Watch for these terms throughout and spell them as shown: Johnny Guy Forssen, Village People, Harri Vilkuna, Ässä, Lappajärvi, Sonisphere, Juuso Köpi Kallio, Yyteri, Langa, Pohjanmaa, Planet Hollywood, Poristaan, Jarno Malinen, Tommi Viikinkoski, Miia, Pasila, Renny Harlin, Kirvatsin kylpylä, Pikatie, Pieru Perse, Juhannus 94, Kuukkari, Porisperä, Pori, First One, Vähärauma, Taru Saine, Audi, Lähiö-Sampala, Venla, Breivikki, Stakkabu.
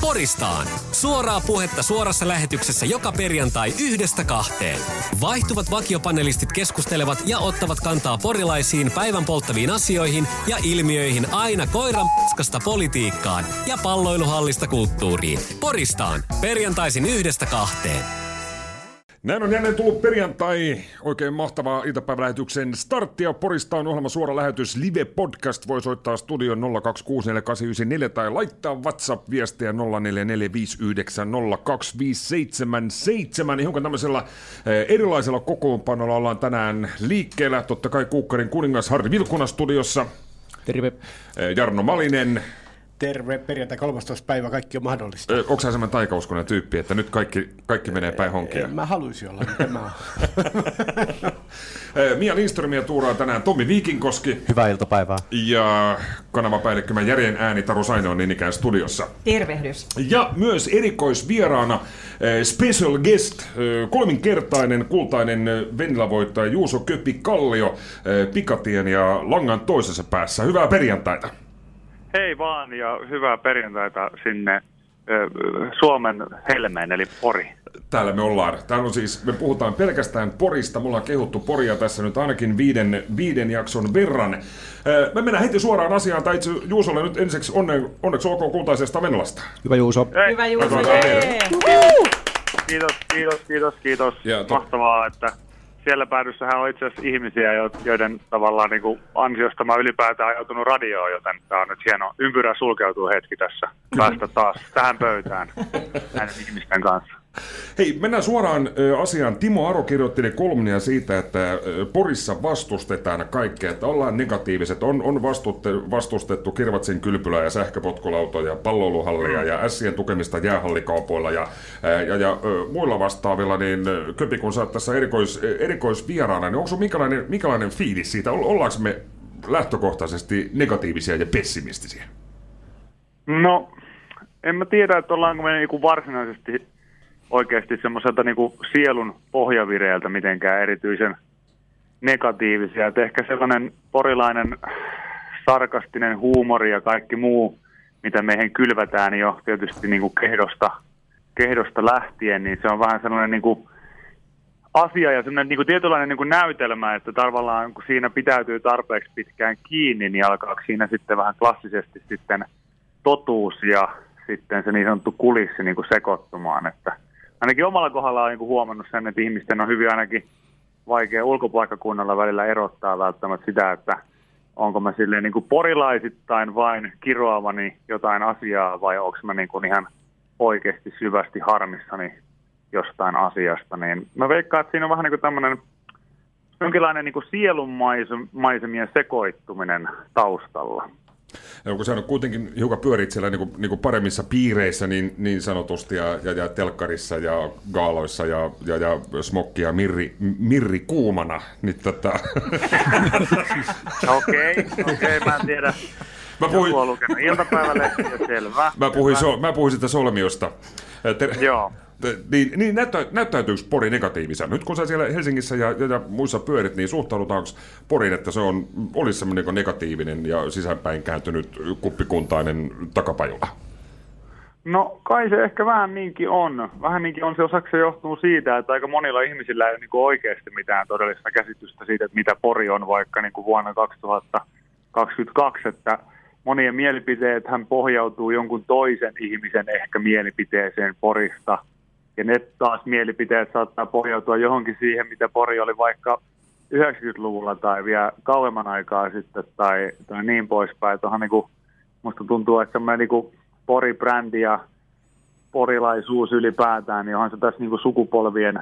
Poristaan. Suoraa puhetta suorassa lähetyksessä joka perjantai 1–2. Vaihtuvat vakiopanelistit keskustelevat ja ottavat kantaa porilaisiin päivän polttaviin asioihin ja ilmiöihin aina koiran paskasta politiikkaan ja palloiluhallista kulttuuriin. Poristaan. Perjantaisin 1–2. Näin on jälleen tullut perjantai. Oikein mahtavaa iltapäivälähetyksen starttia. Poristaan ohjelma suora lähetys Live Podcast. Voi soittaa studion 0264894 tai laittaa WhatsApp-viestejä 0445902577. Hiukan tämmöisellä erilaisella kokoonpanolla ollaan tänään liikkeellä. Totta kai Kuukkarin kuningas Harri Vilkuna studiossa. Terve. Jarno Malinen. Terve, perjantai 13. päivä, kaikki on mahdollista. Onko sä semmoinen taikauskoinen tyyppi, että nyt kaikki menee päin honkia? Mä haluaisin olla, mitä mä oon. Miia Lindströmiä tuuraa tänään Tommi Viikinkoski. Hyvää iltapäivää. Ja kanavapäällikkö järjen ääni Taru Saine on niin ikään studiossa. Tervehdys. Ja myös erikoisvieraana special guest, kolminkertainen kultainen Venla-voittaja Juuso Köpi Kallio Pikatien ja Langan toisessa päässä. Hyvää perjantaita. Hei vaan ja hyvää perjantaita sinne Suomen helmeen eli Pori. Täällä me ollaan. Täällä on siis, me puhutaan pelkästään Porista. Mulla on kehuttu Poria tässä nyt ainakin viiden jakson verran. Me mennään heti suoraan asiaan. Tai itse Juusolle nyt ensiksi onneksi olkoon kultaisesta Venlasta. Hyvä Juuso. Hei. Hyvä Juuso. Kiitos. Ja mahtavaa, että siellä päädyssähän on itse asiassa ihmisiä, joiden tavallaan niin kuin ansiosta mä ylipäätään ajautunut radioon, joten tämä on nyt hieno. Ympyrä sulkeutuu hetki tässä. Päästä taas tähän pöytään näiden ihmisten kanssa. Hei, mennään suoraan asiaan. Timo Aro kirjoitti kolumnia siitä, että Porissa vastustetaan kaikkea, että ollaan negatiiviset. On vastustettu Kirvatsin kylpylää ja sähköpotkulautoja ja palloiluhallia ja Ässien tukemista jäähallikaupoilla ja muilla vastaavilla. Niin Köpi, kun sä oot tässä erikoisvieraana, niin onko sun minkälainen fiilis siitä? Ollaanko me lähtökohtaisesti negatiivisia ja pessimistisiä? No, en mä tiedä, että ollaanko me niinku varsinaisesti oikeasti semmoiselta niinku sielun pohjavireeltä mitenkään erityisen negatiivisia. Et ehkä sellainen porilainen sarkastinen huumori ja kaikki muu, mitä meihin kylvätään jo tietysti niinku kehdosta lähtien, niin se on vähän sellainen niinku asia ja semmoinen niinku tietynlainen niinku näytelmä, että tavallaan kun siinä pitäytyy tarpeeksi pitkään kiinni, niin alkaa siinä sitten vähän klassisesti sitten totuus ja sitten se niin sanottu kulissi niinku sekoittumaan, että ainakin omalla kohdalla olen huomannut sen, että ihmisten on hyvin ainakin vaikea ulkopaikkakunnalla välillä erottaa välttämättä sitä, että onko mä silleen niin kuin porilaisittain vain kiroavani jotain asiaa vai onko mä niin kuin ihan oikeasti syvästi harmissani jostain asiasta. Niin mä veikkaan, että siinä on vähän niin kuin tämmöinen jonkinlainen niin kuin sielunmaisemien sekoittuminen taustalla. Ja kun sä on kuitenkin hiukan pyörit siellä niin kuin paremmissa piireissä niin sanotusti ja telkkarissa ja gaaloissa ja smokki ja mirri kuumana, niin tota Okei, mä en tiedä. Mä puhuin iltapäivälehtiä, selvä. Mä puhuin sitä solmiosta. Joo. Niin näyttäytyykö Pori negatiivisena? Nyt kun sä siellä Helsingissä ja muissa pyörit, niin suhtaudutaanko Porin, että se olisi semmoinen negatiivinen ja sisäänpäin kääntynyt kuppikuntainen takapajula? No kai se ehkä vähän niinkin on. Vähän niinkin on, se osaksi johtuu siitä, että aika monilla ihmisillä ei ole niin oikeasti mitään todellista käsitystä siitä, että mitä Pori on vaikka niin kuin vuonna 2022, että monien mielipiteethän pohjautuu jonkun toisen ihmisen ehkä mielipiteeseen Porista. Ja ne taas mielipiteet saattaa pohjautua johonkin siihen, mitä Pori oli vaikka 90-luvulla tai vielä kauemman aikaa sitten tai niin poispäin. Tuohan niin kuin, musta tuntuu, että semmoinen niin Pori-brändi ja porilaisuus ylipäätään, niin onhan se tässä niin kuin sukupolvien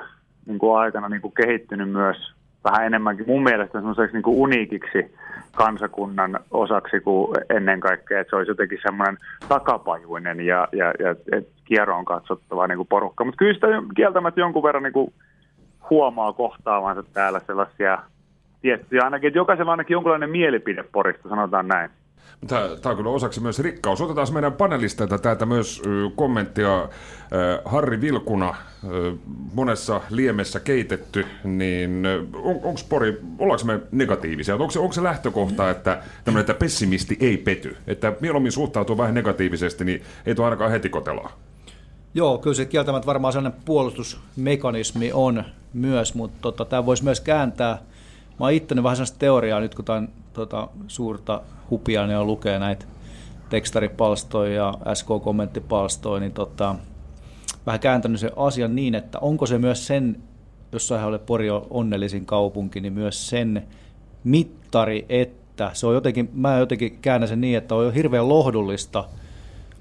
niin kuin aikana niin kuin kehittynyt myös vähän enemmänkin mun mielestä semmoiseksi niin kuin uniikiksi kansakunnan osaksi kuin ennen kaikkea, että se olisi jotenkin semmoinen takapajuinen ja kieroon katsottava niin kuin porukka. Mutta kyllä sitä kieltämättä jonkun verran niin kuin huomaa kohtaavansa täällä sellaisia tiettyjä, ainakin, että jokaisella ainakin jonkinlainen mielipide Porista, sanotaan näin. Tämä on kyllä osaksi myös rikkaus. Otetaan meidän panelisteilta täältä myös kommenttia. Harri Vilkuna, monessa liemessä keitetty, niin onko Pori, ollaanko me negatiivisia? Onko se lähtökohta, että pessimisti ei pety? Että mieluummin suhtautuu vähän negatiivisesti, niin ei tuo ainakaan heti kotelaa. Joo, kyllä se kieltämättä varmaan sellainen puolustusmekanismi on myös, mutta tämä voisi myös kääntää. Mä oon itse vähän sellaista teoriaa nyt, kun tämän suurta hupia ne on lukee näitä tekstaripalstoja ja SK-kommenttipalstoja, niin vähän kääntänyt sen asian niin, että onko se myös sen, jos ole Pori on onnellisin kaupunki, niin myös sen mittari, että se on jotenkin, mä jotenkin käännän sen niin, että on jo hirveän lohdullista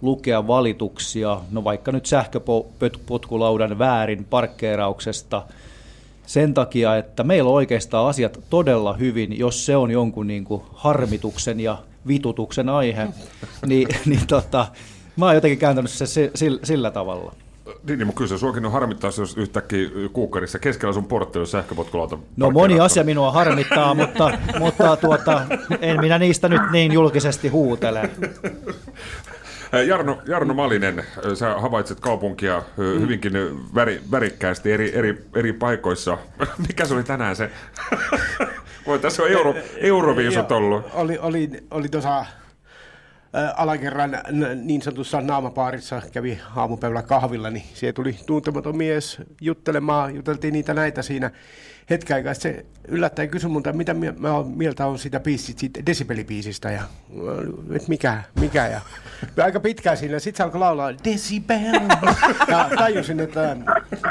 lukea valituksia, no vaikka nyt sähköpotkulaudan väärin parkkeerauksesta, sen takia, että meillä on oikeastaan asiat todella hyvin, jos se on jonkun niin kuin harmituksen ja vitutuksen aihe, niin mä oon jotenkin kääntänyt se sillä tavalla. Niin, mutta kyllä se suokin on harmittaa, jos yhtäkkiä Kuukkarissa keskellä sun portteilla sähköpotkulauta. No moni asia minua harmittaa, mutta en minä niistä nyt niin julkisesti huutele. Jarno Malinen, sä havaitset kaupunkia hyvinkin värikkäästi eri paikoissa. Mikä se oli tänään se? Tässä on Euroviisut ollut. Oli tuossa alakerran niin sanotussa naamapaarissa, kävi aamupäivällä kahvilla, niin siihen tuli tuntematon mies juttelemaan. Juteltiin näitä siinä hetken aikaa. Se yllättäen kysyi minulta, mitä mieltä on siitä Desibel-biisistä ja mikä. Ja aika pitkään siinä. Sitten se alkoi laulaa Desibel. Ja tajusin, että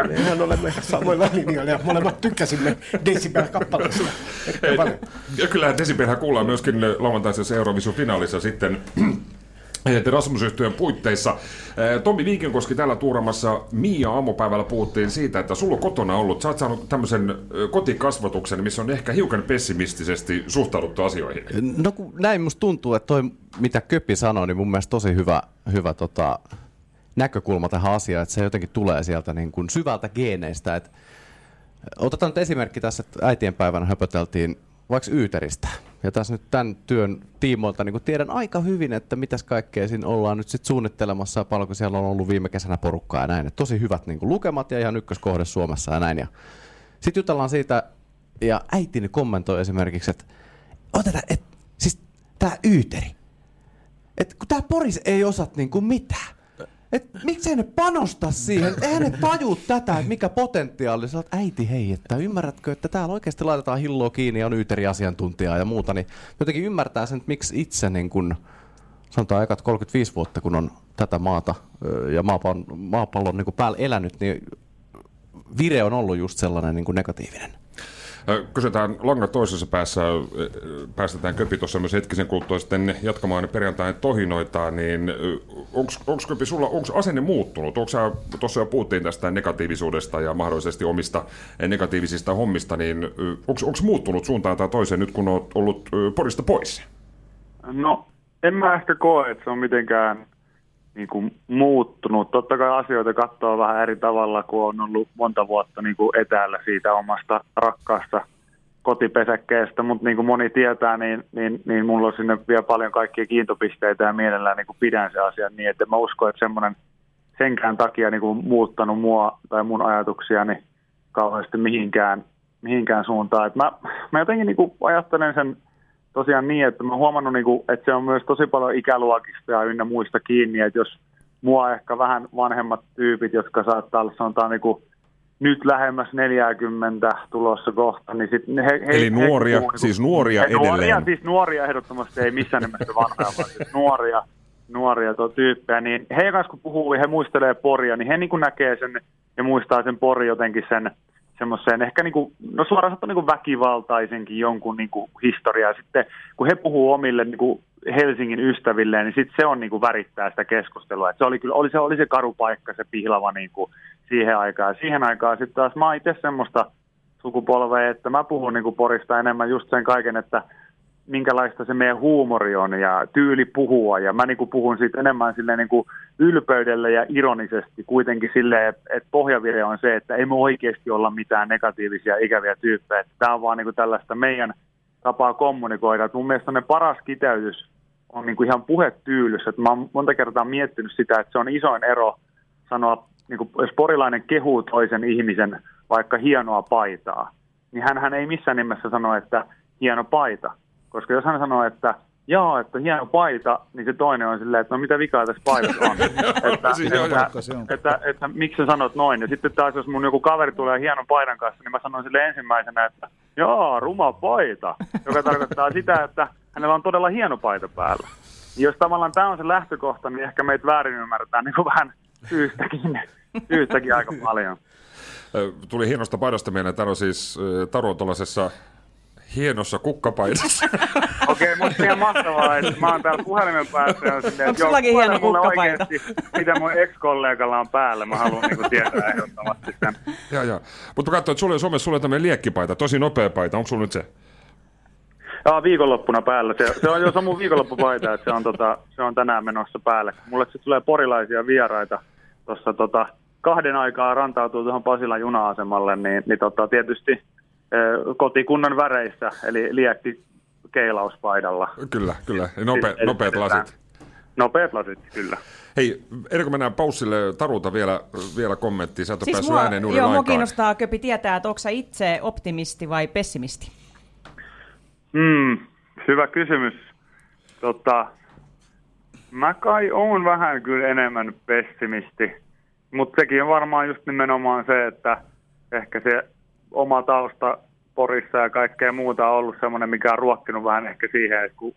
mehän olemme samoilla linjoilla ja molemmat tykkäsimme Desibel-kappaleista. Ja kyllähän Desibelhän kuullaan myöskin lauantaisessa Eurovisun finaalissa sitten Rasmus-yhtiön puitteissa. Tommi Viikinkoski täällä tuuramassa. Miia, aamupäivällä puhuttiin siitä, että sulla on kotona ollut. Sä oot saanut tämmöisen kotikasvatuksen, missä on ehkä hiukan pessimistisesti suhtauduttu asioihin. No näin musta tuntuu, että toi mitä Köpi sanoi, niin mun mielestä tosi hyvä näkökulma tähän asiaan, että se jotenkin tulee sieltä niin kuin syvältä geeneistä. Et otetaan nyt esimerkki tässä, että äitienpäivänä höpöteltiin vaikka Yyteristä. Ja tässä nyt tämän työn tiimoilta niin tiedän aika hyvin, että mitäs kaikkea siinä ollaan nyt sit suunnittelemassa ja paljonko siellä on ollut viime kesänä porukkaa ja näin. Et tosi hyvät niin lukemat ja ihan ykköskohde Suomessa ja näin. Sitten jutellaan siitä ja äitini kommentoi esimerkiksi, että siis tämä Yyteri, että kun tämä Poris ei osat niin mitään. Että miksei ne panosta siihen, eihän ne taju tätä, mikä potentiaali. Sä olet, äiti hei, että ymmärrätkö, että täällä oikeasti laitetaan hilloa kiinni ja on Yyteri-asiantuntijaa ja muuta, niin jotenkin ymmärtää sen, että miksi itse niin kun, sanotaan ekat 35 vuotta, kun on tätä maata ja maapallon niin kun päällä elänyt, niin vire on ollut just sellainen niin kun negatiivinen. Kysytään Langan toisessa päässä, päästetään Köpi tuossa myös hetkisen kuluttua sitten jatkamaan perjantain tohinoitaan, niin onko Köpi sulla, onko asenne muuttunut? Onko sä, tuossa jo puhuttiin tästä negatiivisuudesta ja mahdollisesti omista negatiivisista hommista, niin onko muuttunut suuntaan tai toiseen nyt kun olet ollut Porista pois? No en mä ehkä koe, että se on mitenkään niin kuin muuttunut. Totta kai asioita katsoo vähän eri tavalla, kun on ollut monta vuotta niin kuin etäällä siitä omasta rakkaasta kotipesäkkeestä, mutta niin kuin moni tietää, niin mulla on sinne vielä paljon kaikkia kiintopisteitä ja mielellään niin kuin pidän se asian niin, että mä uskon, että semmoinen senkään takia niin kuin muuttanut mua tai mun ajatuksiani kauheasti mihinkään suuntaan. Et mä jotenkin niin kuin ajattelen sen tosiaan niin, että mä oon huomannut, että se on myös tosi paljon ikäluokista ja ynnä muista kiinni, että jos mua ehkä vähän vanhemmat tyypit, jotka saattaa olla sanotaan nyt lähemmäs 40 tulossa kohta, niin sitten Eli nuoria, siis nuoria edelleen. Nuoria ehdottomasti, ei missään nimessä vanhaa, vaan siis nuoria tyyppejä, niin heidän kanssa kun puhuu ja he muistelee Poria, niin he näkee sen ja muistaa sen Pori jotenkin sen semmoiseen ehkä suoraan sanottuna väkivaltaisenkin jonkun historiaa. Sitten kun he puhuu omille Helsingin ystävilleen, niin sitten se on värittää sitä keskustelua. Et se oli kyllä oli se karu paikka, se Pihlava siihen aikaan. Ja siihen aikaan sitten taas mä itse semmoista sukupolvea, että mä puhun Porista enemmän just sen kaiken, että minkälaista se meidän huumori on ja tyyli puhua. Ja mä niin kuin puhun siitä enemmän silleen niin kuin ylpeydellä ja ironisesti kuitenkin silleen, että pohjavire on se, että ei me oikeasti olla mitään negatiivisia ikäviä tyyppejä. Tämä on vaan niin kuin tällaista meidän tapaa kommunikoida. Et mun mielestä ne paras kiteytys on niin kuin ihan puhetyylyssä. Et mä oon monta kertaa miettinyt sitä, että se on isoin ero sanoa, niin kuin, jos porilainen kehuu toisen ihmisen vaikka hienoa paitaa, niin hänhän ei missään nimessä sano, että hieno paita. Koska jos hän sanoo, että joo, että hieno paita, niin se toinen on silleen, että no mitä vikaa tässä paidassa on. että miksi sä sanot noin? Ja sitten taas jos mun joku kaveri tulee hienon paidan kanssa, niin mä sanon sille ensimmäisenä, että joo, ruma paita. Joka tarkoittaa sitä, että hänellä on todella hieno paita päällä. Jos tavallaan tämä on se lähtökohta, niin ehkä meitä väärin ymmärretään niin kuin vähän syystäkin aika paljon. Tuli hienosta paidasta mieleen. Taru on tuollaisessa hienossa kukkapaidassa. Okei, mutta ihan mahtavaa, että mä oon täällä puhelimen päässä. On silleen, onko sullakin hieno kukkapaita? Oikeasti, mitä mun ex-kollegalla on päällä. Mä haluan niinku tietää ehdottomasti sen. Joo. Mutta mä katsoin, että Suomessa sulla on tämmöinen liekkipaita, tosi nopea paita. Onko sulla nyt se? Joo, viikonloppuna päällä. Se on mun viikonloppupaita, että se on tänään menossa päälle. Mulle se tulee porilaisia vieraita tuossa 2 aikaa rantautuu tuohon Pasilan juna-asemalle, niin tietysti kotikunnan väreissä, eli liekki keilauspaidalla. Kyllä. Nopeat lasit. Nopeat lasit, kyllä. Hei, ennen kuin mennään paussille, Tarulta vielä kommentti. Sä et ole päässyt ääneen uuden aikaan. Mua kiinnostaa, Köpi, tietää, että onko sä itse optimisti vai pessimisti? Hyvä kysymys. Mä kai oon vähän kyllä enemmän pessimisti. Mutta sekin on varmaan just nimenomaan se, että ehkä se oma tausta Porissa ja kaikkea muuta on ollut semmoinen, mikä on ruokkinut vähän ehkä siihen, että kun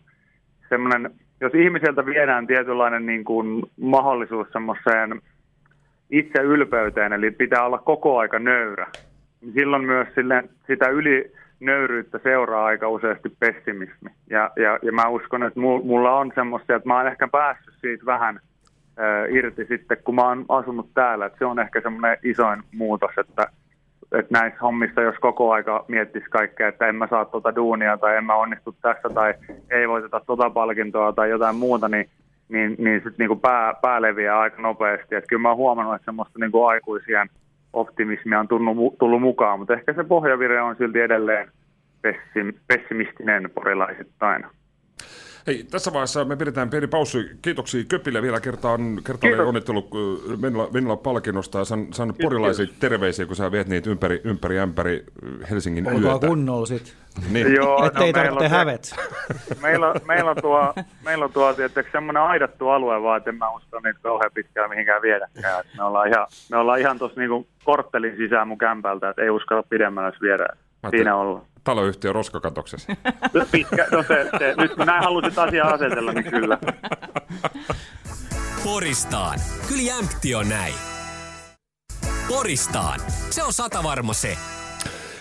semmoinen, jos ihmiseltä viedään tietynlainen niin kuin mahdollisuus semmoiseen itse ylpeyteen, eli pitää olla koko aika nöyrä, niin silloin myös sitä ylinöyryyttä seuraa aika useasti pessimismi. Ja mä uskon, että mulla on semmoista, että mä oon ehkä päässyt siitä vähän irti sitten, kun mä oon asunut täällä. Et se on ehkä semmoinen isoin muutos, että näissä hommissa, jos koko aika miettisi kaikkea, että en mä saa tuota duunia tai en mä onnistu tässä tai ei voiteta tuota palkintoa tai jotain muuta, niin sitten niinku pää leviää aika nopeasti. Et kyllä mä oon huomannut, että semmoista niinku aikuisien optimismia on tullut mukaan, mutta ehkä se pohjavire on silti edelleen pessimistinen porilaisittain. Hei, tässä vaiheessa me pidetään pieni paussi. Kiitoksia Köpille vielä kertaan onnittelu Venla palkinnosta ja saanut porilaisia terveisiä, kun sä viet niitä ympäri Helsingin yötä. Olkaa kunnolliset, niin. Ettei tarvitse hävet. Meillä on tuo tietysti semmoinen aidattu alue, vaan en mä usko niitä kauhean pitkään mihinkään viedäkään. Me ollaan ihan tuossa niinku korttelin sisään mun kämpältä, että ei uskalla pidemmällä viedään. Siinä ollaan. Taloyhtiö roskakatoksessa. Nyt kun näin halusit asiaa asetella, niin kyllä. Poristaan. Kyllä jämpti on näin. Poristaan. Se on satavarma se.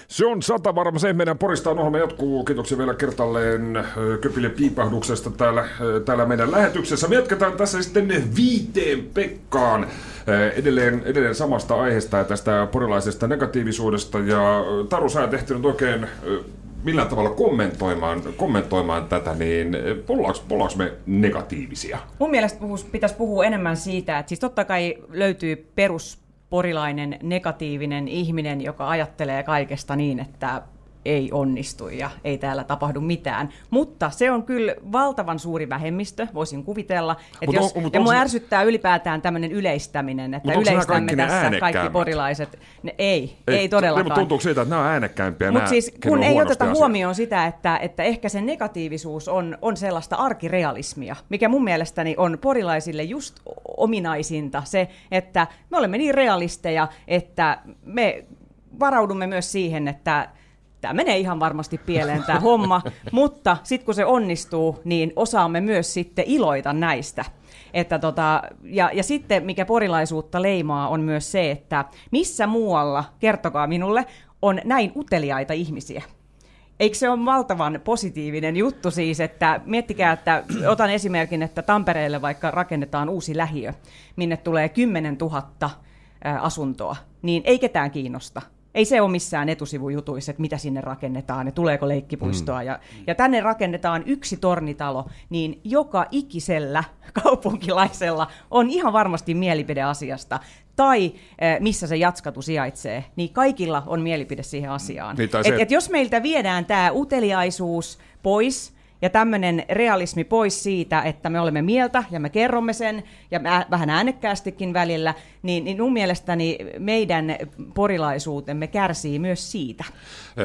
Se on satavarma se. Meidän Poristaan ohjelma jatkuu. Kiitoksia vielä kertalleen Köpille piipahduksesta täällä meidän lähetyksessä. Me jatketaan tässä sitten 5 Pekkaan. Edelleen samasta aiheesta ja tästä porilaisesta negatiivisuudesta. Ja Taru, sä et ehtinyt oikein millään tavalla kommentoimaan tätä, niin ollaanko me negatiivisia? Mun mielestä pitäisi puhua enemmän siitä, että siis totta kai löytyy perusporilainen negatiivinen ihminen, joka ajattelee kaikesta niin, että ei onnistu ja ei täällä tapahdu mitään. Mutta se on kyllä valtavan suuri vähemmistö, voisin kuvitella. Mua ärsyttää ylipäätään tämmöinen yleistäminen, että yleistämme tässä kaikki porilaiset. Ei todellakaan. Mutta tuntuuko siitä, että nämä on äänekkäimpiä? Mutta siis kun ei oteta huomioon sitä, että ehkä se negatiivisuus on sellaista arkirealismia, mikä mun mielestäni on porilaisille just ominaisinta se, että me olemme niin realisteja, että me varaudumme myös siihen, että tämä menee ihan varmasti pieleen tämä homma, mutta sitten kun se onnistuu, niin osaamme myös sitten iloita näistä. Että ja sitten mikä porilaisuutta leimaa on myös se, että missä muualla, kertokaa minulle, on näin uteliaita ihmisiä. Eikö se ole valtavan positiivinen juttu siis, että miettikää, että otan esimerkin, että Tampereelle vaikka rakennetaan uusi lähiö, minne tulee 10 000 asuntoa, niin ei ketään kiinnosta. Ei se ole missään etusivujutuissa, että mitä sinne rakennetaan ja tuleeko leikkipuistoa. Ja tänne rakennetaan yksi tornitalo, niin joka ikisellä kaupunkilaisella on ihan varmasti mielipide asiasta. Tai missä se jatskatu sijaitsee, niin kaikilla on mielipide siihen asiaan. Niin, et jos meiltä viedään tämä uteliaisuus pois ja tämmöinen realismi pois siitä, että me olemme mieltä ja me kerromme sen, ja vähän äänekkäästikin välillä, niin mun mielestäni meidän porilaisuutemme kärsii myös siitä.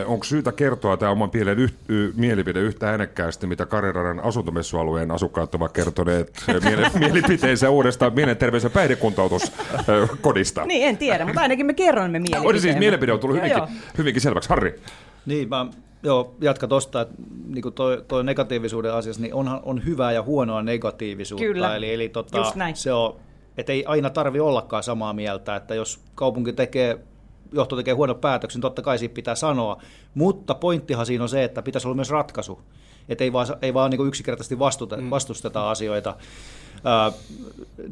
Onko syytä kertoa tämä oman pielen mielipide yhtä äänekkäästi, mitä Karjalan asuntomessualueen asukkaat ovat kertoneet mielipiteensä uudestaan mielenterveys- ja päihdekuntoutuskodista? Niin, en tiedä, mutta ainakin me kerromme mielipiteemme. Siis mielipide on tullut hyvinkin selväksi. Harri? Niin, joo, jatka tuosta, että niin tuo negatiivisuuden asiassa, niin on hyvää ja huonoa negatiivisuutta. Kyllä, eli se on, et ei aina tarvi ollakaan samaa mieltä, että jos johto tekee huono päätöksen, totta kai siitä pitää sanoa, mutta pointtihan siinä on se, että pitäisi olla myös ratkaisu, että ei vaan niin yksinkertaisesti vastusteta asioita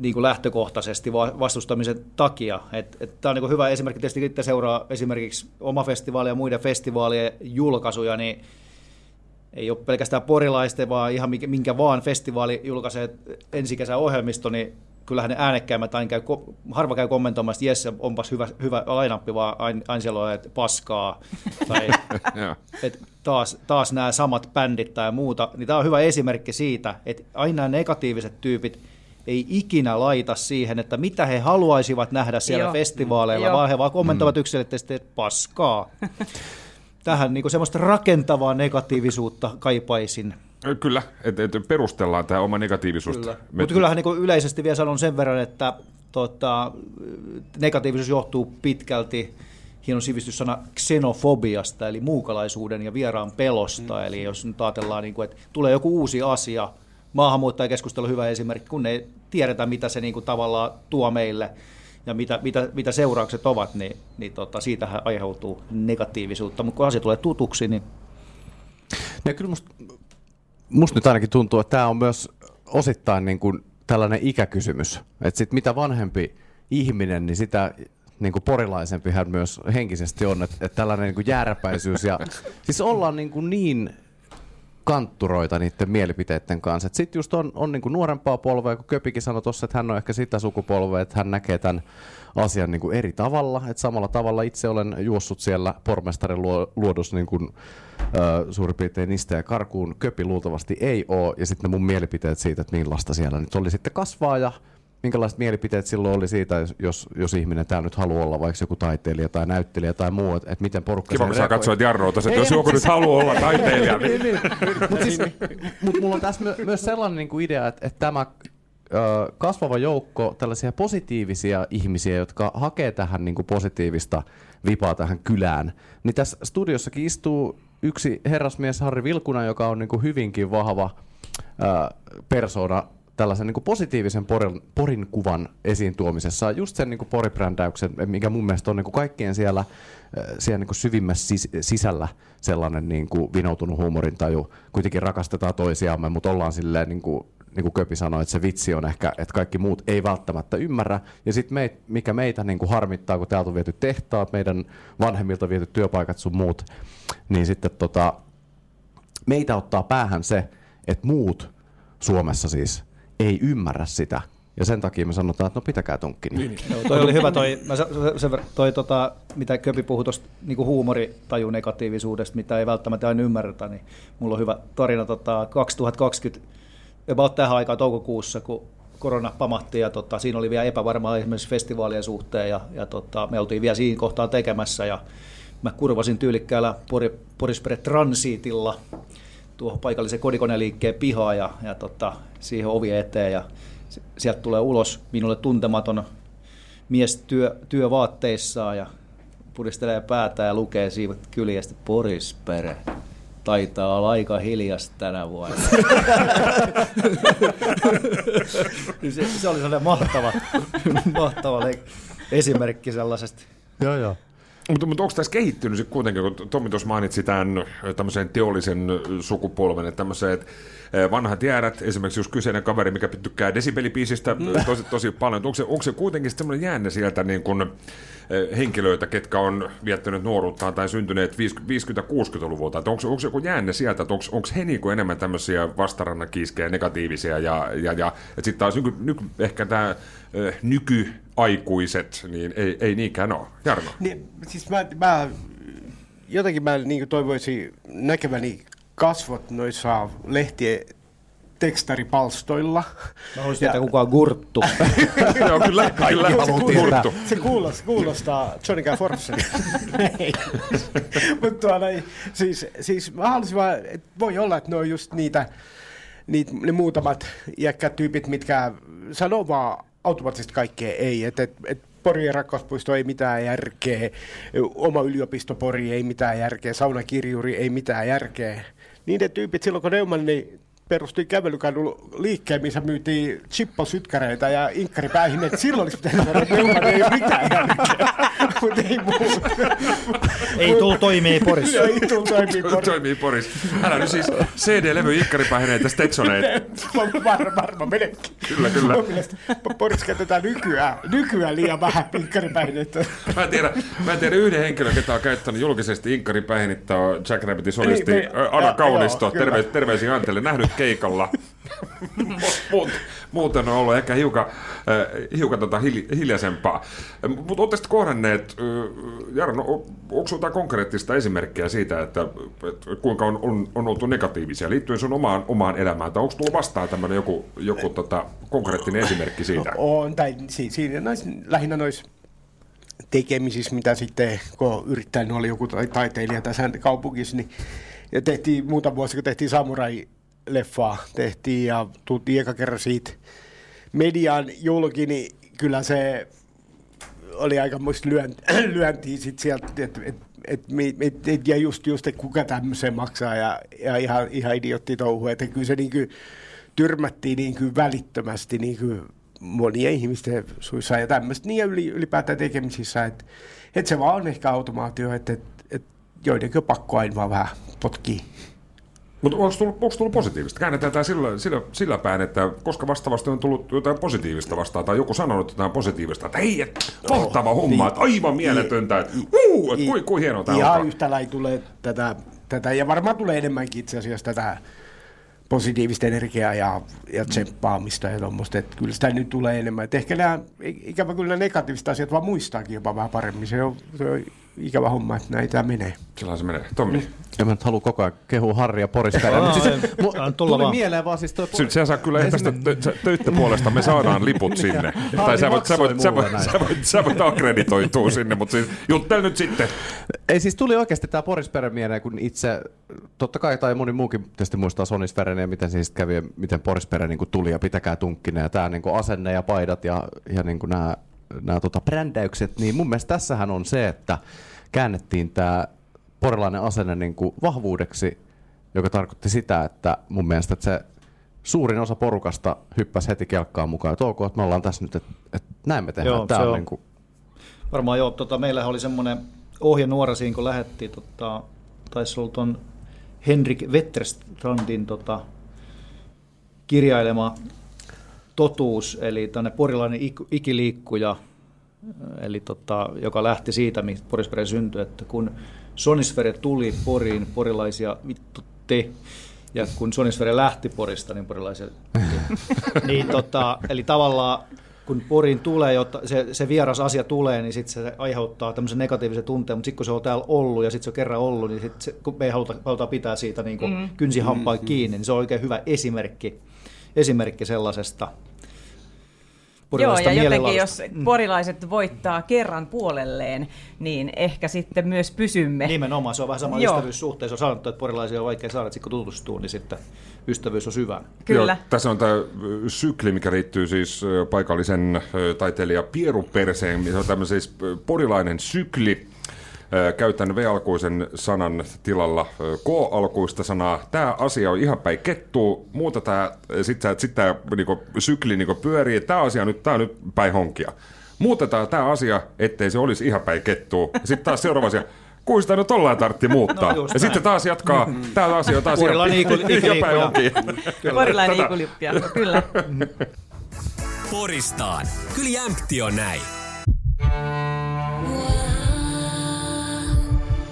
niin lähtökohtaisesti vastustamisen takia. Tämä on niin hyvä esimerkki, tietysti itse seuraa esimerkiksi oma festivaali ja muiden festivaalien julkaisuja, niin ei ole pelkästään porilaisten, vaan ihan minkä vaan festivaali julkaisee ensi kesän ohjelmisto, niin kyllähän ne äänekkäimmät harva käy kommentoimaan, että jes, onpas hyvä lainappi, vaan aina siellä on, että paskaa, tai että taas nämä samat bändit tai muuta. Niin tämä on hyvä esimerkki siitä, että aina negatiiviset tyypit ei ikinä laita siihen, että mitä he haluaisivat nähdä siellä festivaaleilla, vaan he vaan kommentoivat yksilöllisesti, että paskaa. Tähän niin kuin semmoista rakentavaa negatiivisuutta kaipaisin. Kyllä, että perustellaan tämä oma negatiivisuus. Mutta kyllähän niin yleisesti vielä sanon sen verran, että negatiivisuus johtuu pitkälti, hieno sivistyssana, xenofobiasta, eli muukalaisuuden ja vieraan pelosta. Eli jos nyt ajatellaan, niin kuin, että tulee joku uusi asia, maahanmuuttajakeskustelu on hyvä esimerkki, kun ei tiedetä, mitä se niin kuin tavallaan tuo meille ja mitä seuraukset ovat, niin siitähän aiheutuu negatiivisuutta. Mutta kun asia tulee tutuksi, niin... Ja kyllä musta nyt ainakin tuntuu, että tämä on myös osittain niin kuin tällainen ikäkysymys. Että sit mitä vanhempi ihminen, niin sitä niin kuin porilaisempi hän myös henkisesti on. Että tällainen niin kuin jääräpäisyys. Ja, siis ollaan niin kantturoita niiden mielipiteiden kanssa. Sitten just on niin kuin nuorempaa polvea, kun Köpikin sanoi tuossa, että hän on ehkä sitä sukupolvea, että hän näkee tämän asian niin kuin eri tavalla. Että samalla tavalla itse olen juossut siellä pormestarin luodossa niin kuin suurin piirtein ja karkuun. Köpi luultavasti ei ole, ja sitten mun mielipiteet siitä, että millaista siellä nyt oli sitten kasvaa ja minkälaiset mielipiteet silloin oli siitä, jos ihminen tää nyt haluaa olla vaikka joku taiteilija tai näyttelijä tai muu, että miten porukka... Kiva, kun sä katsoit Jarnoa tässä, että jos joku nyt haluaa olla taiteilija, niin... Mutta mulla on tässä myös sellainen niin kuin idea, että tämä kasvava joukko tällaisia positiivisia ihmisiä, jotka hakee tähän niin kuin positiivista vipaa tähän kylään, niin tässä studiossakin istuu yksi herrasmies Harri Vilkuna, joka on niin kuin hyvinkin vahva persona tällaisen niin kuin positiivisen porin kuvan esiin tuomisessa. Just sen niin kuin poribrändäyksen, mikä mun mielestä on niin kuin kaikkien siellä niin kuin syvimmässä sisällä sellainen niin kuin vinoutunut huumorintaju. Kuitenkin rakastetaan toisiamme, mutta ollaan silleen, niin kuin Köpi sanoi, että se vitsi on ehkä, että kaikki muut ei välttämättä ymmärrä. Ja sitten mikä meitä niin kuin harmittaa, kun täältä on viety tehtaat, meidän vanhemmilta on viety työpaikat sun muut, niin sitten meitä ottaa päähän se, että muut Suomessa siis ei ymmärrä sitä. Ja sen takia me sanotaan, että no pitäkää tunkkin. Joo, toi oli hyvä toi mitä Köpi puhui tuosta niinku huumoritaju negatiivisuudesta, mitä ei välttämättä aina ymmärretä, niin mulla on hyvä tarina 2020 about tähän aikaan toukokuussa, kun korona pamahti ja siinä oli vielä epävarmaa esimerkiksi festivaalien suhteen ja me oltiin vielä siinä kohtaa tekemässä ja mä kurvasin tyylikkäällä Porisperä Transitilla tuohon paikallisen kodikoneliikkeen pihaan ja siihen ovi eteen ja sieltä tulee ulos minulle tuntematon mies työvaatteissaan ja pudistelee päätä ja lukee siivet kyljästä Porisperä. Taitaa olla aika hiljasta tänä vuonna. Se oli sellainen mahtava esimerkki sellaisesta. Joo. Mutta onko tässä kehittynyt sitten kuitenkin, kun Tommi tuossa mainitsi tämän tämmöisen teollisen sukupolven, että tämmöiset vanhat jäärät, esimerkiksi just kyseinen kaveri, mikä tykkää Desibel-biisistä tosi paljon, onko se kuitenkin semmoinen jäänne sieltä niin kuin henkilöitä, ketkä on viettänyt nuoruuttaan tai syntyneet 50-60-luvulta, että onko se joku jäänne sieltä, että onko he niin kuin enemmän tämmöisiä vastarannakiiskejä, negatiivisia, ja sitten taas ehkä tämä nykyaikuiset, niin ei niinkään ole. Jarno? Niin, siis mä niin toivoisin näkeväni kasvot noissa lehtien tekstaripalstoilla. Mä haluaisin, että kukaan Gurttu. Joo, kyllä. Gurttu. Se kuulostaa Johnny Guy Forssenia. Mutta siis mä haluaisin vaan, että voi olla, että ne on just ne muutamat iäkkäät tyypit, mitkä sanoo vaan automaattisesti kaikkea ei. Porin rakkauspuisto ei mitään järkeä, oma yliopisto Pori ei mitään järkeä, saunakirjuri ei mitään järkeä. Niiden tyypit silloin, kun Neumann, niin perustui kävelykadun liikkeen, missä myytiin chipposytkäreitä ja inkkaripäihin, että silloin olisi pitänyt sanoa, että Neumann ei ole mitään järkeä, mutta ei muuta. Ei tule toimeen Porissa. Ei tule toimii Porissa. Älä nyt siis CD-levy inkkaripäihineitä stetsoneet. Varmaan menekin. Kyllä. Porissa käytetään nykyään liian vähän inkkaripäihineitä. Mä tiedän yhden henkilön, ketä on käyttänyt julkisesti inkkaripäihinettä, on Jack Rabbitin solisti Anna Kaunisto. Terveisiä Antelle. Nähnyt keikalla. Muuten on ollut ehkä hiukan hiljaisempaa. Mutta olette sitten kohdanneet, Jarno, onko jotain konkreettista esimerkkiä siitä, että kuinka on oltu negatiivisia liittyen sun omaan elämään? Tai onko tullut vastaan tämmöinen joku konkreettinen esimerkki siitä? On, tai lähinnä noissa tekemisissä, mitä sitten, kun yrittäjän oli joku taiteilija tässä kaupungissa, niin ja tehtiin muutama vuosi, kun tehtiin samurai-leffaa, ja tultiin eka kerran siitä median julki, niin kyllä se oli aikamoista lyöntiä sitten sieltä, ja just, että kuka tämmöisen maksaa, ja ihan idiotti touhu, että kyllä se niin kuin tyrmättiin niin kuin välittömästi niin kuin monien ihmisten suissa ja tämmöistä, niin ja ylipäätään tekemisissä, että se vaan on ehkä automaatio, että joidenkin pakko aina vaan vähän potkii. Mutta onko tullut positiivista? Käännetään tämä sillä päin, että koska vastaavasti on tullut jotain positiivista vastaan, tai joku sanonut jotain positiivista, että hei, että mahtava homma, että aivan mieletöntä, että kuin hienoa tämä on. Ihan yhtällä ei tule tätä, ja varmaan tulee enemmänkin itse asiassa tätä positiivista energiaa ja tsemppaamista ja tuommoista, että kyllä sitä nyt tulee enemmän. Et ehkä nämä, ikävä kyllä negatiiviset asiat vaan muistaakin jopa vähän paremmin, se on ikävä homma, että näitä menee. Silloin se menee. Tommi? Ja mä nyt haluan koko ajan kehua Harria Porisperää. Tuli mieleen vaan siis toi Porisperää. Sehän saa kyllä tästä töitä puolesta, me saadaan liput sinne. Tai sä voit akkreditoitua sinne, mutta siis juttele nyt sitten. Ei siis tuli oikeasti tää Porisperä mieleen, kun itse, totta kai tai moni muukin tietysti muistaa Sonisphereen ja miten se kävi ja miten Porisperä niin tuli ja pitäkää tunkkinen ja tää niin asenne ja paidat ja niin nämä brändäykset, niin mun mielestä tässähän on se, että käännettiin tämä porilainen asenne niin kuin vahvuudeksi, joka tarkoitti sitä, että mun mielestä että se suurin osa porukasta hyppäsi heti kelkkaan mukaan, että ok, että me ollaan tässä nyt, että näin me tehdään. Joo, tämä on niin kuin varmaan joo, meillähän oli semmoinen ohjenuorasiin, kun lähdettiin, taisi olla tuon Henrik Wetterstrandin kirjailema totuus, eli tänne porilainen ikiliikkuja, eli joka lähti siitä, mistä Porisperä syntyi, että kun Sonisphere tuli Poriin, porilaisia vittu te, ja kun Sonisphere lähti Porista, niin porilaisia niin eli tavallaan kun Poriin tulee, jotta se vieras asia tulee, niin sitten se aiheuttaa tämmöisen negatiivisen tunteen, mutta sitten kun se on täällä ollut ja sitten se on kerran ollut, niin sit se, kun me ei haluta pitää siitä niin kuin kynsihampaan kiinni, niin se on oikein hyvä esimerkki sellaisesta porilaisesta mielialasta. Joo, ja jotenkin jos porilaiset voittaa kerran puolelleen, niin ehkä sitten myös pysymme. Nimenomaan, se on vähän sama ystävyyssuhteessa. On sanottu, että porilaisia on vaikea saada, että kun tutustuu, niin sitten ystävyys on syvän. Kyllä. Joo, tässä on tämä sykli, mikä liittyy siis paikallisen taiteilija Pieru Perseen. Se on tämmöinen siis porilainen sykli. Käytän V-alkuisen sanan tilalla K-alkuista sanaa. Tämä asia on ihan päin kettua, muuta tämä, sitten tämä niinku, sykli niinku, pyörii, tämä asia on nyt päin honkia. muutetaan tämä asia, ettei se olisi ihan päin kettua. Sitten taas seuraava asia. Kuista nyt ollaan tartti muuttaa. No, ja sitten taas jatkaa. Tämä asia on taas ihan päin onkin. Porilainen iikulippia, kyllä. Poristaan. Kyllä jämpti on näin.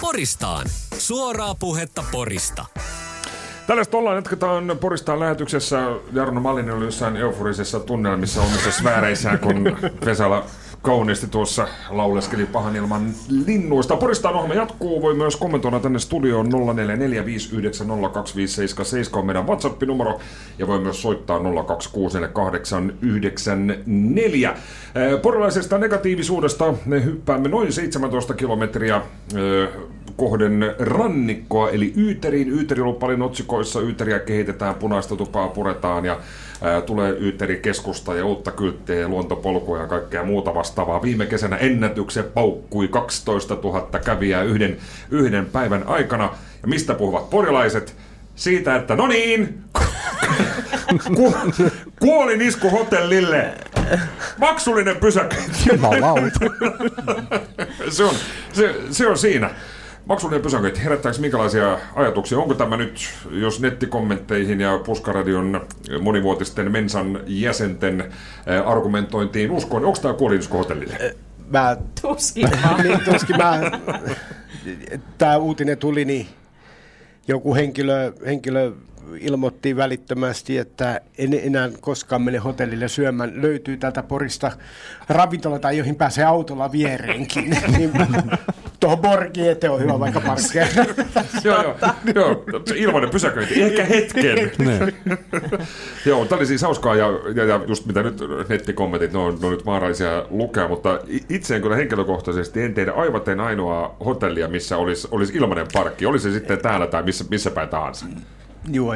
Poristaan. Suoraa puhetta Porista. Tällaista ollaan, jatketaan Poristaan lähetyksessä. Jarno Malinen oli jossain euforisessa tunnelmissa omissa sfääreissään, kun Vesala kauniisti tuossa lauleskeli pahan ilman linnuista. Poristaan ohjelma jatkuu. Voi myös kommentoida tänne studioon 0445902577 on meidän WhatsApp-numero. Ja voi myös soittaa 0264894. Porilaisesta negatiivisuudesta me hyppäämme noin 17 kilometriä kohden rannikkoa, eli Yyteriin. Yyteri on paljon otsikoissa. Yyteriä kehitetään, punaista tupaa puretaan ja tulee Yyteri-keskusta ja uutta kylttiä ja luontopolkua ja kaikkea muuta vastaavaa. Viime kesänä ennätyksen paukkui 12 000 kävijää yhden päivän aikana. Ja mistä puhuvat porilaiset? Siitä, että no niin, kuolin isku hotellille, maksullinen pysäkki. Se on siinä. Maksullinen pysäköinti, herättääkö minkälaisia ajatuksia? Onko tämä nyt, jos nettikommentteihin ja Puskaradion monivuotisten mensan jäsenten argumentointiin uskoon, onko tämä kuolinisku hotellille? Mä tuskin. Tämä uutinen tuli, niin joku henkilö ilmoitti välittömästi, että en enää koskaan mene hotellille syömään. Löytyy täältä Porista ravintolata, joihin pääsee autolla viereenkin. Tuohon Borgiin eteen on hyvä vaikka parkkeen. Joo, ilmainen pysäköinti. Ehkä hetken. Joo, tämä oli siis hauskaa ja just mitä nyt nettikommentit, ne on nyt vaarallisia lukea, mutta itse en kyllä henkilökohtaisesti en tiedä aivaten ainoa hotellia, missä olisi ilmainen parkki. Oli se sitten täällä tai missä päin tahansa. Joo,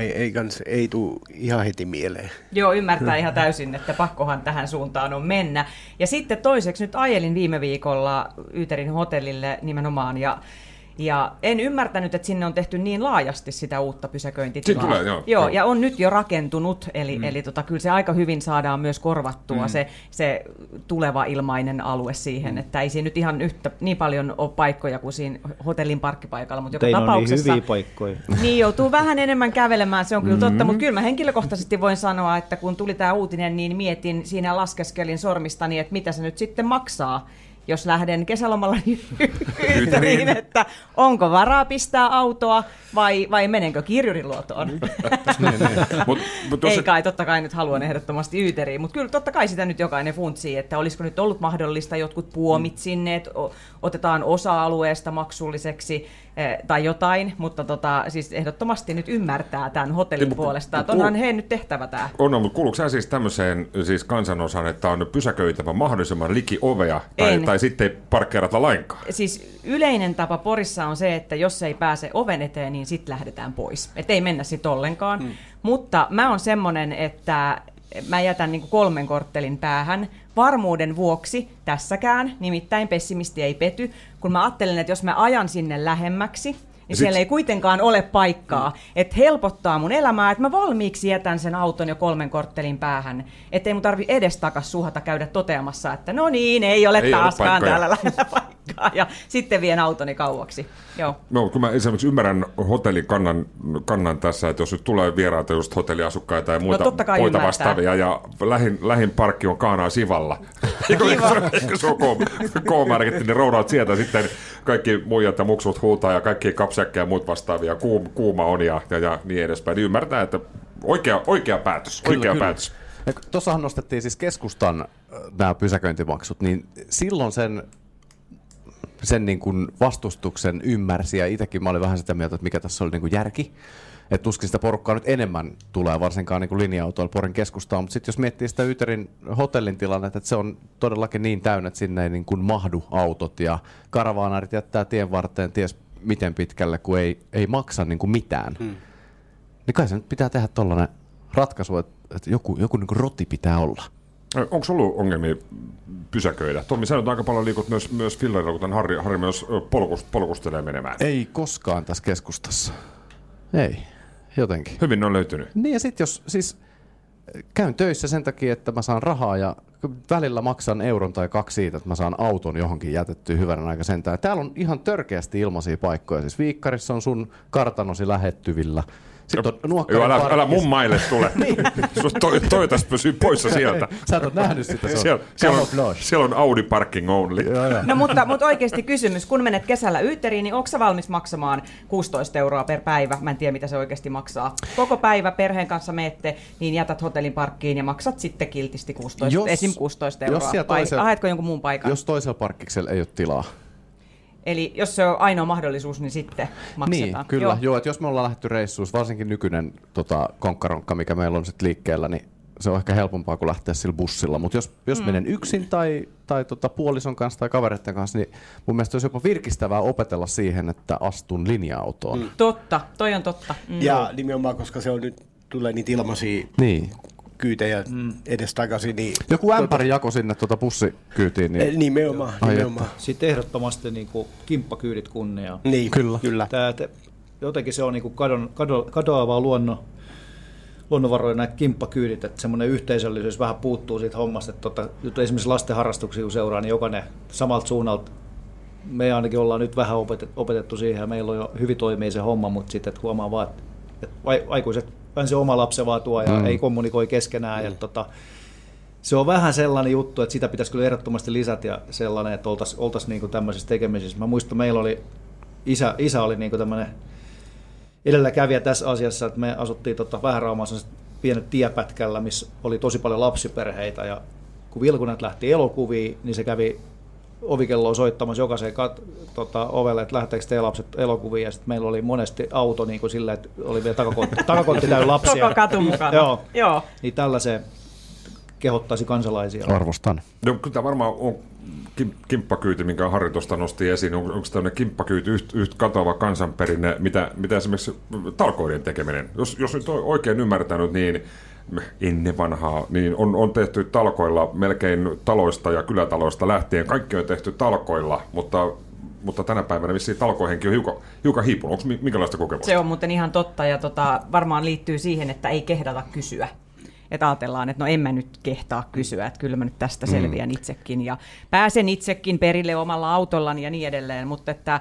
ei tule ihan heti mieleen. Joo, ymmärtää ihan täysin, että pakkohan tähän suuntaan on mennä. Ja sitten toiseksi nyt ajelin viime viikolla Yyterin hotellille nimenomaan ja en ymmärtänyt, että sinne on tehty niin laajasti sitä uutta pysäköintitilaa. Tulee, joo. Ja on nyt jo rakentunut, eli kyllä se aika hyvin saadaan myös korvattua se tuleva ilmainen alue siihen, että ei siinä nyt ihan niin paljon ole paikkoja kuin siinä hotellin parkkipaikalla, mutta joka tapauksessa... Niin hyviä paikkoja. Niin, joutuu vähän enemmän kävelemään, se on kyllä totta, mutta kyllä mä henkilökohtaisesti voin sanoa, että kun tuli tämä uutinen, niin mietin siinä laskeskelin sormistani, että mitä se nyt sitten maksaa, jos lähden kesälomalla Yyteriin, että onko varaa pistää autoa vai menenkö kirjuriluotoon? Ei kai, totta kai nyt haluan ehdottomasti Yyteriin, mutta kyllä totta kai sitä nyt jokainen funtsii, että olisiko nyt ollut mahdollista jotkut puomit sinne, että otetaan osa-alueesta maksulliseksi tai jotain, mutta siis ehdottomasti nyt ymmärtää tämän hotellin puolesta, että onhan he nyt tehtävä tämä. On, mutta kuuluuko sinä siis tämmöiseen siis kansanosaan, että on pysäköitävä mahdollisimman liki ovea tai sitten ei parkkeerata lainkaan? Siis yleinen tapa Porissa on se, että jos ei pääse oven eteen, niin sitten lähdetään pois. Että ei mennä sitten ollenkaan. Mutta mä oon semmoinen, että mä jätän niinku 3 korttelin päähän varmuuden vuoksi tässäkään. Nimittäin pessimisti ei pety. Kun mä ajattelen, että jos mä ajan sinne lähemmäksi, niin siellä ei kuitenkaan ole paikkaa. Että helpottaa mun elämää, että mä valmiiksi jätän sen auton jo 3 korttelin päähän. Että ei mun tarvi edestakas suhata käydä toteamassa, että no niin, ei ole taaskaan täällä lähellä paikkaa. Ja sitten vien autoni kauaksi. Joo. No, kun mä esimerkiksi ymmärrän hotellikannan tässä, että jos nyt tulee vieraita just hotelliasukkaita ja muita vastaavia, ja lähin parkki on Kaanaa Sivalla. Eikö se on K-märkitty, niin roudaat sieltä sitten kaikki muijat ja muksut huutaa ja kaikki kapsäkkejä ja muut vastaavia, kuuma on ja niin edespäin. Niin ymmärtää, että oikea päätös. Oikea päätös. Tuossahan nostettiin siis keskustan nämä pysäköintimaksut, niin silloin sen sen niin kuin vastustuksen ymmärsi ja itsekin mä olin vähän sitä mieltä, että mikä tässä oli niin kuin järki. Että tuskin sitä porukkaa nyt enemmän tulee, varsinkaan niin kuin linja-autoilla Porin keskustaan. Mutta sitten jos miettii sitä Yyterin hotellin tilannetta, että se on todellakin niin täynnä, että sinne ei niin kuin mahdu autot ja karavaanarit jättää tien varteen ties miten pitkälle, kun ei maksa niin kuin mitään. Hmm. Niin kai se nyt pitää tehdä tollainen ratkaisu, että joku niin kuin roti pitää olla. Onko ollut ongelmia pysäköidä? Tommi, sä nyt aika paljon liikut myös fillarilla, kuten Harri myös polkustelee menemään. Ei koskaan tässä keskustassa. Ei, jotenkin. Hyvin ne on löytynyt. Niin ja sit jos siis käyn töissä sen takia, että mä saan rahaa ja välillä maksan euron tai kaksi siitä, että mä saan auton johonkin jätettyä hyvänä aika sentään. Täällä on ihan törkeästi ilmaisia paikkoja. Siis Viikkarissa on sun kartanosi lähettyvillä. Joo, älä mun maille tule. Niin. Toivottavasti pysyy poissa sieltä. Sä et ole nähnyt sitä. Siellä on Audi parking only. Joo. No mutta oikeasti kysymys, kun menet kesällä Yyteriin, niin onko sä valmis maksamaan 16 euroa per päivä? Mä en tiedä, mitä se oikeasti maksaa. Koko päivä perheen kanssa menette, niin jätät hotellin parkkiin ja maksat sitten kiltisti 16 euroa. Haetko jonkun muun paikan? Jos toisella parkkiksella ei ole tilaa. Eli jos se on ainoa mahdollisuus, niin sitten maksetaan. Niin, kyllä. Joo, että jos me ollaan lähdetty reissuun, varsinkin nykyinen konkkaronkka, mikä meillä on sitten liikkeellä, niin se on ehkä helpompaa kuin lähteä sillä bussilla. Mutta jos menen yksin tai puolison kanssa tai kavereiden kanssa, niin mun mielestä olisi jopa virkistävää opetella siihen, että astun linja-autoon. Mm. Totta, toi on totta. Mm. Ja nimenomaan, koska se on nyt tulee niitä ilmaisia... Niin. Kyytejä edestakaisin. Niin joku ämpäri jako sinne bussikyytiin. Niin nimenomaan. Sitten ehdottomasti niinku kimppakyydit kunniaa. Niin, kyllä. Jotenkin se on niinku kadoavaa luonnonvaroja nämä kimppakyydit, että semmoinen yhteisöllisyys vähän puuttuu siitä hommasta. Esimerkiksi lasten harrastuksia kun seuraa, niin jokainen samalta suunnalta. Me ainakin ollaan nyt vähän opetettu siihen ja meillä on jo hyvin toimii se homma, mutta sitten huomaa vaan, että aikuiset se oma lapsen vaan tuo ja ei kommunikoi keskenään. Ja se on vähän sellainen juttu, että sitä pitäisi kyllä ehdottomasti lisätä ja sellainen, että oltaisiin niinku tämmöisissä tekemisissä. Mä muistan, meillä oli, isä oli niinku tämmöinen edelläkävijä tässä asiassa, että me asuttiin Vähäraumassa pienen tiepätkällä, missä oli tosi paljon lapsiperheitä ja kun Vilkunat lähti elokuviin, niin se kävi ovikelloa soittamassa jokaisen ovelle, että lähteekö teidän lapset elokuviin, ja sitten meillä oli monesti auto niin kuin sillä, että oli vielä takakontti täynnä lapsia. Koko katu mukana. Joo. Niin tällaiseen kehottaisi kansalaisia. Arvostan. No, kyllä tämä varmaan on kimppakyyti, minkä Harri tuosta nosti esiin. Onko tämmöinen kimppakyyti katoava kansanperinne, mitä esimerkiksi talkoiden tekeminen? Jos nyt on oikein ymmärtänyt, niin ennen vanhaa, niin on tehty talkoilla melkein taloista ja kylätaloista lähtien. Kaikki on tehty talkoilla, mutta tänä päivänä vissiin talkoihenkin on hiukan hiipunut. Onko minkälaista kokemusta? Se on muuten ihan totta ja varmaan liittyy siihen, että ei kehdata kysyä. Että ajatellaan, että no en mä nyt kehtaa kysyä, että kyllä mä nyt tästä selviän itsekin ja pääsen itsekin perille omalla autollani ja niin edelleen, mutta että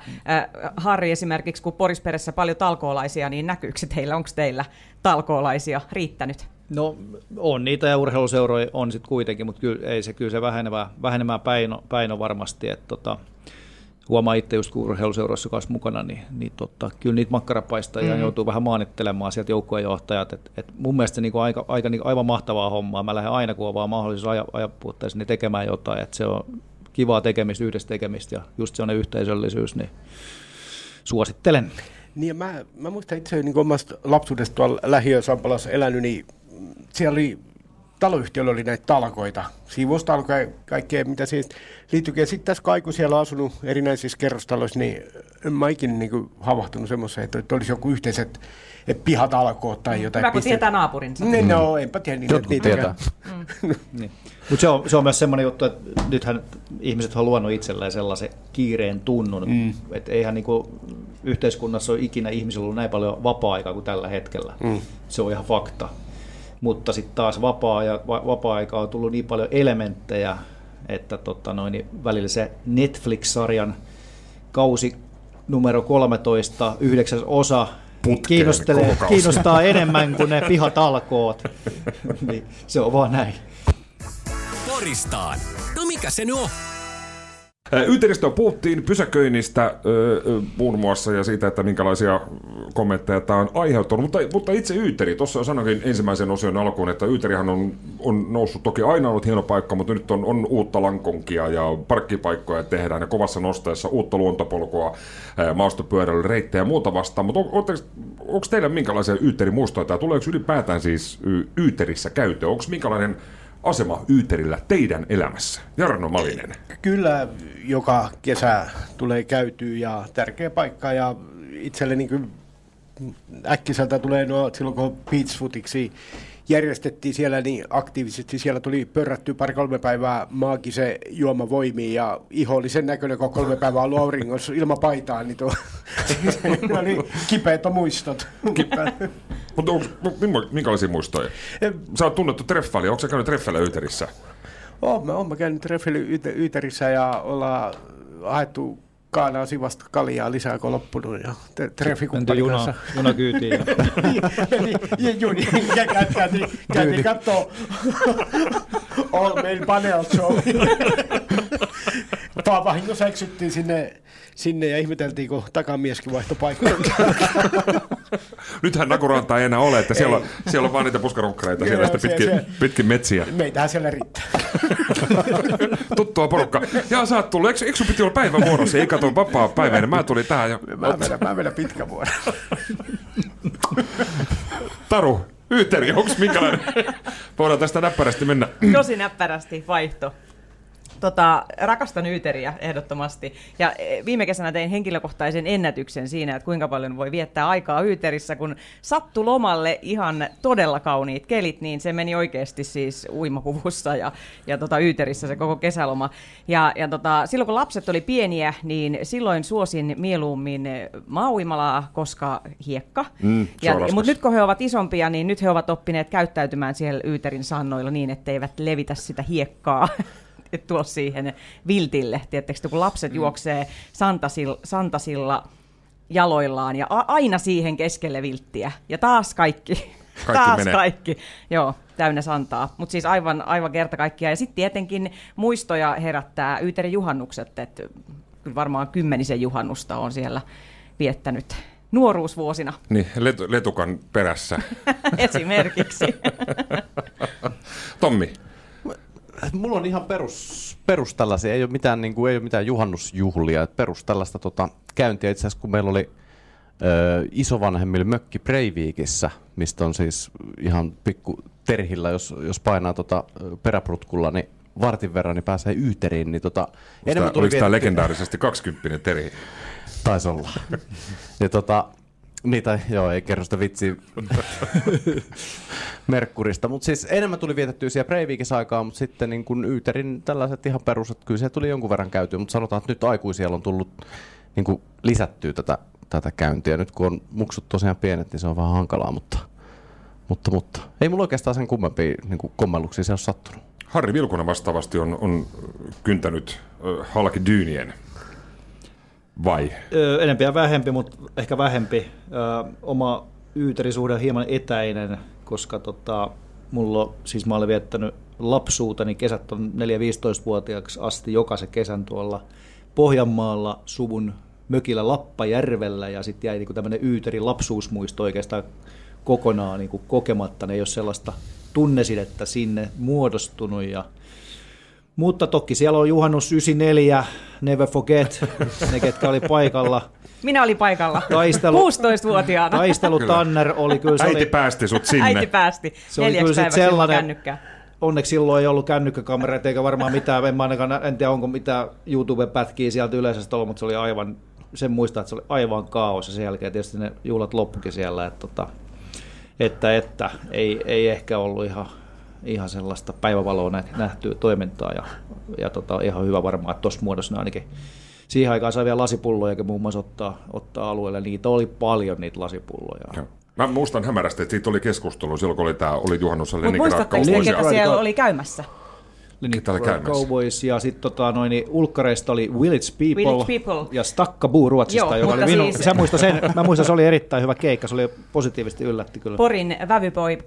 Harri esimerkiksi, kun Porisperässä paljon talkoolaisia, niin näkyykö teillä, onko teillä talkoolaisia riittänyt? No on niitä ja urheiluseuroja on sitten kuitenkin, mutta kyllä se vähenemään päin on varmasti, että huomaa itse just kun urheiluseuroissa kanssa mukana, niin kyllä niitä makkarapaistajia joutuu vähän maanittelemaan sieltä joukkueenjohtajat. Et mun mielestä se niinku niinku aivan mahtavaa hommaa. Mä lähden aina, kun on vaan mahdollisuus ajapuutteessa, niin tekemään jotain. Et se on kivaa tekemistä, yhdessä tekemistä ja just sellainen yhteisöllisyys, niin suosittelen. Niin mä muistan itse niin omasta lapsuudesta tuolla Lähiö-Sampalassa elänyt, niin siellä oli... Taloyhtiöllä oli näitä talkoita, siivoustalkoja, kaikkea mitä siihen liittyykin. Ja sitten tässä kun aikuisella on asunut erinäisissä kerrostaloissa, niin en mä ikinä niinku havahtunut semmoiseen, että olisi joku yhteiset pihatalkoot tai jotain. Hyvä, kun tietää naapurinsa. No, enpä tiedä niitä. Niin. Mutta se on myös semmoinen juttu, että nythän ihmiset on luonut itselleen sellaisen kiireen tunnun, että eihän niinku yhteiskunnassa ole ikinä ihmisillä ollut näin paljon vapaa-aikaa kuin tällä hetkellä. Se on ihan fakta. Mutta sitten taas vapaa-aikaa on tullut niin paljon elementtejä, että välillä se Netflix-sarjan kausi numero 13, 9. osa kiinnostaa enemmän kuin ne pihatalkoot. Niin, se on vaan näin. Poristaan. No mikä se nyt on? Ympäristöä puhuttiin, pysäköinnistä muun muassa ja siitä, että minkälaisia kommentteja tämä on aiheuttanut, mutta itse Yyteri, tuossa sanoin ensimmäisen osion alkuun, että Yyterihan on noussut, toki aina ollut hieno paikka, mutta nyt on uutta lankonkia ja parkkipaikkoja tehdään ja kovassa nosteessa uutta luontopolkua, maastopyöräilyä, reittejä ja muuta vastaan, mutta onko teillä minkälaisia Yyterin muistoja, tai tuleeko ylipäätään siis Yyterissä käytö, onko minkälainen asema Yyterillä teidän elämässä? Jarno Malinen. Kyllä joka kesä tulee käytyä ja tärkeä paikka ja itselle niin kuin äkkiseltä tulee silloin kun beachfootiksi järjestettiin siellä niin aktiivisesti, siellä tuli pörrättyä pari-kolme päivää maagisen juomavoimiin ja iho oli sen näköinen, kun 3 päivää ollut auringossa ilman paitaa, niin tuo oli kipeät muistot. Mutta minkälaisia muistoja? Sä oot tunnettu treffaili, onko sä käynyt treffeillä Yyterissä? Oon mä käynyt treffeillä Yyterissä ja ollaan haettu kaanaa sivasta kaljaa lisää, kun on loppunut ja treffikumppanin kanssa. Junakyytiin. Käytiin kattoo All Men Panel Show. Vaan vahingossa eksyttiin sinne ja ihmeteltiin, kun takamieskin vaihtoi paikkaa. Nythän Nakurantaa ei enää ole, että siellä on vaan niitä puskarokkareita siellä pitkin metsiä. Meitähän siellä riittää. Tuttua porukka. Ja sä oot tullut. Eikö sun piti olla päivävuorossa? Ei kato vapaa päivänä. Mä tulin tähän. Ja... Mä menen pitkä vuoro. Taru, Yyteri, onks minkälainen? Voidaan tästä näppärästi mennä. Tosi näppärästi vaihto. Rakastan Yyteriä ehdottomasti ja viime kesänä tein henkilökohtaisen ennätyksen siinä, että kuinka paljon voi viettää aikaa Yyterissä, kun sattui lomalle ihan todella kauniit kelit, niin se meni oikeasti siis uimapuvussa ja Yyterissä se koko kesäloma. Ja silloin kun lapset oli pieniä, niin silloin suosin mieluummin maauimalaa, koska hiekka. Mutta nyt kun he ovat isompia, niin nyt he ovat oppineet käyttäytymään siellä Yyterin sannoilla niin, etteivät levitä sitä hiekkaa. Et tuo siihen viltille, tiettekö, kun lapset juoksee santasilla jaloillaan ja aina siihen keskelle vilttiä. Ja taas kaikki, joo, täynnä santaa. Mutta siis aivan kerta kaikkiaan. Ja sitten tietenkin muistoja herättää Yyterin juhannukset, että kyllä varmaan 10 juhannusta on siellä viettänyt nuoruusvuosina. Niin, letukan perässä. Esimerkiksi. Tommi. Mulla on ihan perus tällaisia, ei ole mitään, niin kuin, ei ole mitään juhannusjuhlia, että perus tällaista käyntiä itse asiassa, kun meillä oli isovanhemmille mökki Breivikissä, mistä on siis ihan pikku terhillä, jos painaa peräprutkulla, niin vartin verran niin pääsee Yyteriin. Niin oliko tämä legendaarisesti 20 terhi? Taisi olla. Ja niitä, joo, ei kerro sitä vitsiä Merkkurista, mutta siis enemmän tuli vietettyä siellä Breivikissä aikaa, mutta sitten niin kun Yyterin tällaiset ihan perusat, kyllä se tuli jonkun verran käytyä, mutta sanotaan, että nyt aikuisiellä on tullut niin kun lisättyä tätä käyntiä. Nyt kun on muksut tosiaan pienet, niin se on vähän hankalaa, mutta ei mulla oikeastaan sen kummempia niin kommelluksia se ole sattunut. Harri Vilkuna vastaavasti on kyntänyt halki dyynien. Vai? Enempi ja vähempi, mutta ehkä vähempi. Oma Yyterisuhde on hieman etäinen, koska mä olen viettänyt lapsuuteni kesät on 4-15-vuotiaaksi asti jokaisen kesän tuolla Pohjanmaalla suvun mökillä Lappajärvellä ja sitten jäi niinku tämmöinen Yyterin lapsuusmuisto oikeastaan kokonaan niinku kokematta. Ne ei ole sellaista tunnesidettä sinne muodostunut ja mutta toki siellä on juhannus 94, never forget, ne ketkä oli paikalla. Minä olin paikalla, 16-vuotiaana. Taistelu Tanner oli kyllä. Äiti päästi sut sinne. Äiti päästi, 4 päiväksi kännykkää. Onneksi silloin ei ollut kännykkäkamereita eikä varmaan mitään, en tiedä onko mitään YouTube-pätkiä sieltä yleisöstä ollut, mutta se oli aivan, sen muistaa, että se oli aivan kaos ja sen jälkeen tietysti ne juhlat loppukin siellä, että ei ehkä ollut ihan sellaista päivävaloa nähtyä toimintaa ja ihan hyvä varmaan, että tuossa muodossa ainakin siihen aikaan sai vielä lasipulloja, eikä muun muassa ottaa alueelle. Niitä oli paljon niitä lasipulloja. Ja. Mä muistan hämärästi, että siitä oli keskustelu silloin, kun oli juhannus Leningrad Cowboys. Ketä siellä oli käymässä? Leningrad Cowboys ja sitten ulkkareista oli Village People ja Stakkabu Ruotsista. Joo, joka oli minun, siis... Mä muistan, se oli erittäin hyvä keikka, se oli positiivisesti yllätti kyllä. Porin vävypoi.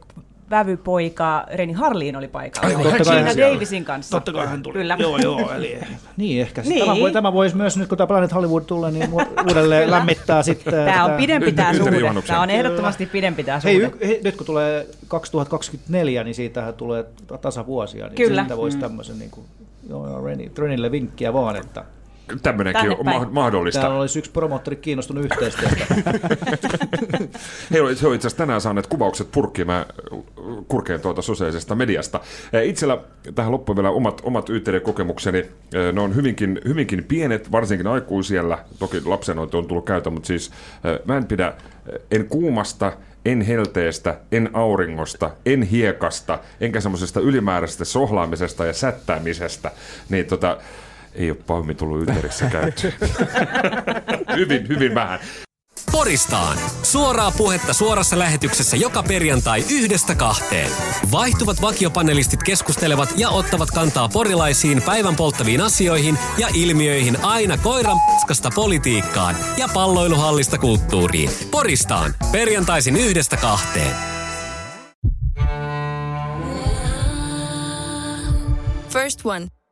vävypoika Renny Harlin oli paikalla. Siinä Davisin kanssa. Totta kai hän tuli. Kyllä. Joo, eli... Niin, ehkä niin. Tämä voisi myös, nyt kun tämä Planet Hollywood tulee, niin uudelleen lämmittää sitten. Tämä on pidempi tämä suhde. Tämä on ehdottomasti pidempi tämä suhde. Hei, nyt kun tulee 2024, niin siitähän tulee tasavuosia. Niin kyllä. Siitä voisi tämmöisen, niin kuin, joo, Rennylle vinkkiä vaan, että... Tämmöinenkin on mahdollista. Täällä olisi yksi promoottori kiinnostunut yhteistyöstä. Hei, se on itse asiassa tänään saaneet kuvaukset purkkiin. Mä kurkeen tuolta sosiaalisesta mediasta. Itsellä tähän loppuun vielä omat Yyteri-kokemukseni. Ne on hyvinkin pienet, varsinkin aikuisiellä. Toki lapsenointi on tullut käytä, mutta siis mä en pidä en kuumasta, en helteestä, en auringosta, en hiekasta, enkä semmoisesta ylimääräisestä sohlaamisesta ja sättämisestä. Niin ei ole pahemmin tullut Yyterissä käyttöön. hyvin vähän. Poristaan. Suoraa puhetta suorassa lähetyksessä joka perjantai 1–2. Vaihtuvat vakiopanelistit keskustelevat ja ottavat kantaa porilaisiin päivän polttaviin asioihin ja ilmiöihin aina koiran paskasta politiikkaan ja palloiluhallista kulttuuriin. Poristaan. Perjantaisin 1–2. First One.